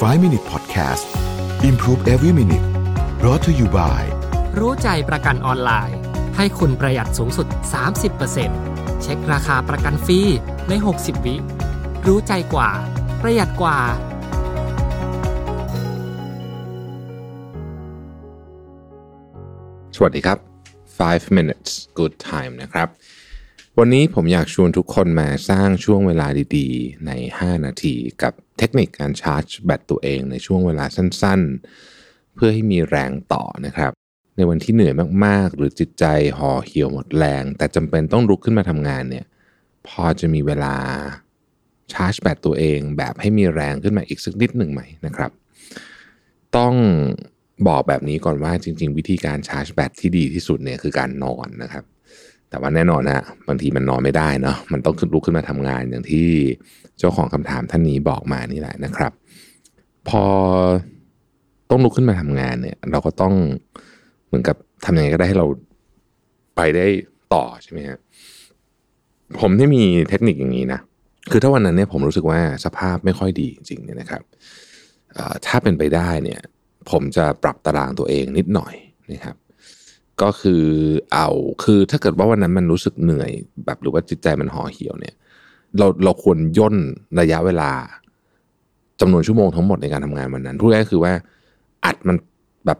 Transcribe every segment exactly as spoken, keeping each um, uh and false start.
ไฟว์ มินิท Podcast Improve Every Minute Brought to you by รู้ใจประกันออนไลน์ให้คุณประหยัดสูงสุด สามสิบเปอร์เซ็นต์ เช็คราคาประกันฟรีในหกสิบวินาทีรู้ใจกว่าประหยัดกว่าสวัสดีครับไฟว์ มินิท Good Time นะครับวันนี้ผมอยากชวนทุกคนมาสร้างช่วงเวลาดีๆในห้านาทีกับเทคนิคการชาร์จแบตตัวเองในช่วงเวลาสั้นๆเพื่อให้มีแรงต่อนะครับในวันที่เหนื่อยมากๆหรือจิตใจห่อเหี่ยวหมดแรงแต่จำเป็นต้องลุกขึ้นมาทำงานเนี่ยพอจะมีเวลาชาร์จแบตตัวเองแบบให้มีแรงขึ้นมาอีกสักนิดหนึ่งไหมนะครับต้องบอกแบบนี้ก่อนว่าจริงๆวิธีการชาร์จแบตที่ดีที่สุดเนี่ยคือการนอนนะครับแต่ว่าแน่นอนฮะบางทีมันนอนไม่ได้เนาะมันต้องขึ้นลุกขึ้นมาทำงานอย่างที่เจ้าของคำถามท่านนี้บอกมานี่แหละนะครับพอต้องลุกขึ้นมาทำงานเนี่ยเราก็ต้องเหมือนกับทำยังไงก็ได้ให้เราไปได้ต่อใช่ไหมฮะผมที่มีเทคนิคอย่างนี้นะคือถ้าวันนั้นเนี่ยผมรู้สึกว่าสภาพไม่ค่อยดีจริงเนี่ยนะครับถ้าเป็นไปได้เนี่ยผมจะปรับตารางตัวเองนิดหน่อยนะครับก็คือเอาคือถ้าเกิดว่าวันนั้นมันรู้สึกเหนื่อยแบบหรือว่าจิตใจมันห่อเหี่ยวเนี่ยเราเราควรย่นระยะเวลาจำนวนชั่วโมงทั้งหมดในการทำงานวันนั้นพูดง่ายๆคือว่าอัดมันแบบ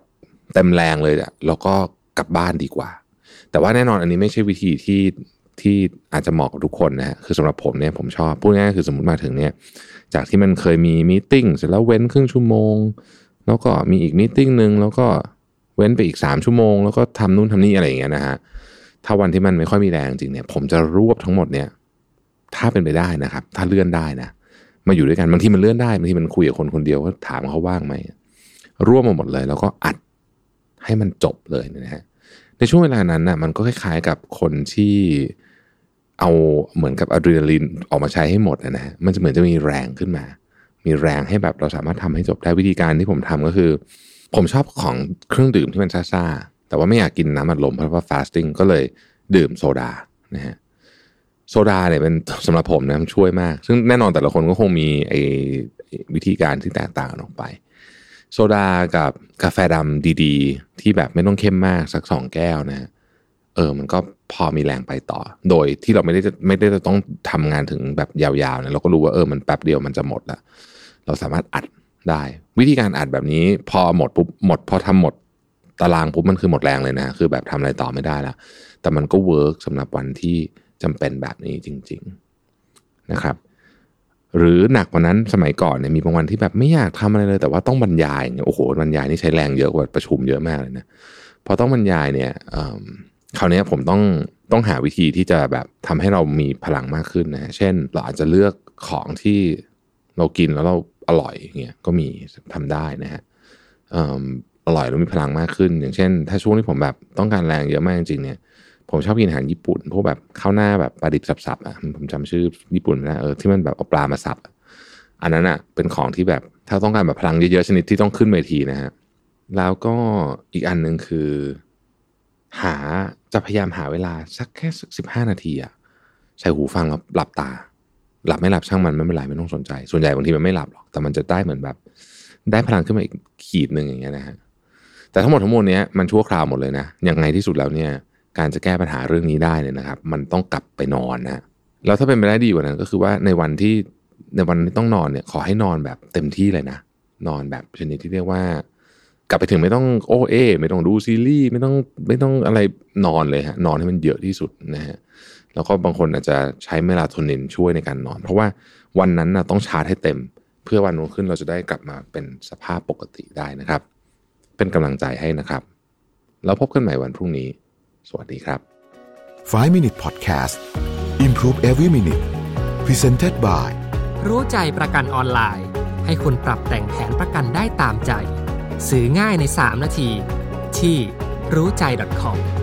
เต็มแรงเลยอะแล้วก็กลับบ้านดีกว่าแต่ว่าแน่นอนอันนี้ไม่ใช่วิธีที่ที่อาจจะเหมาะกับทุกคนนะฮะคือสำหรับผมเนี่ยผมชอบพูดง่ายๆคือสมมติมาถึงเนี่ยจากที่มันเคยมีมีตติ้งเสร็จแล้วเว้นครึ่งชั่วโมงแล้วก็มีอีกมีตติ้งนึงแล้วก็เว้นไปอีกสามชั่วโมงแล้วก็ทำนู่นทำนี่อะไรอย่างเงี้ยนะฮะถ้าวันที่มันไม่ค่อยมีแรงจริงเนี่ยผมจะรวบทั้งหมดเนี่ยถ้าเป็นไปได้นะครับถ้าเลื่อนได้นะมาอยู่ด้วยกันบางทีมันเลื่อนได้บางทีมันคุยกับคนคนเดียวก็ถามเขาว่างไหมรวบมาหมดเลยแล้วก็อัดให้มันจบเลยนะฮะในช่วงเวลานั้นน่ะมันก็คล้ายๆกับคนที่เอาเหมือนกับอะดรีนาลีนออกมาใช้ให้หมดนะฮะมันจะเหมือนจะมีแรงขึ้นมามีแรงให้แบบเราสามารถทำให้จบได้วิธีการที่ผมทำก็คือผมชอบของเครื่องดื่มที่มันซ่าๆแต่ว่าไม่อยากกินน้ำอัดลมเพราะว่า fasting ก็เลยดื่มโซดานะฮะโซดาเนี่ยเป็นสำหรับผมนะมันช่วยมากซึ่งแน่นอนแต่ละคนก็คงมีไอ้วิธีการที่แตกต่างออกไปโซดากับกาแฟดำดีๆที่แบบไม่ต้องเข้มมากสักสองแก้วนะเออมันก็พอมีแรงไปต่อโดยที่เราไม่ได้ไม่ได้จะต้องทำงานถึงแบบยาวๆนะเราก็รู้ว่าเออมันแป๊บเดียวมันจะหมดละเราสามารถอัดได้วิธีการอัดแบบนี้พอหมดปุ๊บหมดพอทำหมดตารางปุ๊บมันคือหมดแรงเลยนะคือแบบทำอะไรต่อไม่ได้แล้วแต่มันก็เวิร์กสำหรับวันที่จำเป็นแบบนี้จริงๆนะครับหรือหนักกว่านั้นสมัยก่อนเนี่ยมีบางวันที่แบบไม่อยากทำอะไรเลยแต่ว่าต้องบรรยายเนี่ยโอ้โหบรรยายนี่ใช้แรงเยอะกว่าประชุมเยอะมากเลยนะพอต้องบรรยายเนี่ยคราวนี้ผมต้องต้องหาวิธีที่จะแบบทำให้เรามีพลังมากขึ้นนะเช่นเราอาจจะเลือกของที่เรากินแล้วเราอร่อยอย่างเงี้ยก็มีทำได้นะฮะ อ, อร่อยแล้วมีพลังมากขึ้นอย่างเช่นถ้าช่วงที่ผมแบบต้องการแรงเยอะมากจริงๆเนี่ยผมชอบกินอาหารญี่ปุ่นพวกแบบข้าวหน้าแบบปลาดิบสับๆอ่ะผมจำชื่อญี่ปุ่นไม่ได้เออที่มันแบบเอาปลามาสับอันนั้นอ่ะเป็นของที่แบบถ้าต้องการแบบพลังเยอะๆชนิดที่ต้องขึ้นเวทีนะฮะแล้วก็อีกอันนึงคือหาจะพยายามหาเวลาสักแค่สักสิบห้านาทีอ่ะใส่หูฟังแล้วหลับตาหลับไม่หลับช่างมันไม่เป็นไรไม่ต้องสนใจส่วนใหญ่บางทีมันไม่หลับหรอกแต่มันจะได้เหมือนแบบได้พลังขึ้นมาอีกขีดนึงอย่างเงี้ยนะฮะแต่ทั้งหมดทั้งมวลเนี้ยมันชั่วคราวหมดเลยนะยังไงที่สุดแล้วเนี่ยการจะแก้ปัญหาเรื่องนี้ได้เนี่ยนะครับมันต้องกลับไปนอนนะแล้วถ้าเป็นไปได้ดีกว่านั้นก็คือว่าในวันที่ในวันที่ต้องนอนเนี่ยขอให้นอนแบบเต็มที่เลยนะนอนแบบชนิดที่เรียกว่ากลับไปถึงไม่ต้องโอเอไม่ต้องดูซีรีส์ไม่ต้องไม่ต้องอะไรนอนเลยฮะนอนให้มันเยอะที่สุดนะฮะแล้วก็บางคนอาจจะใช้เมลาโทนินช่วยในการนอนเพราะว่าวันนั้นนะต้องชาร์จให้เต็มเพื่อวันรุ่งขึ้นเราจะได้กลับมาเป็นสภาพปกติได้นะครับเป็นกำลังใจให้นะครับแล้วพบกันใหม่วันพรุ่งนี้สวัสดีครับไฟว์ มินิท Podcast Improve Every Minute Presented by รู้ใจประกันออนไลน์ให้คุณปรับแต่งแผนประกันได้ตามใจซื้อง่ายในสามนาทีที่รู้ใจ ดอท คอม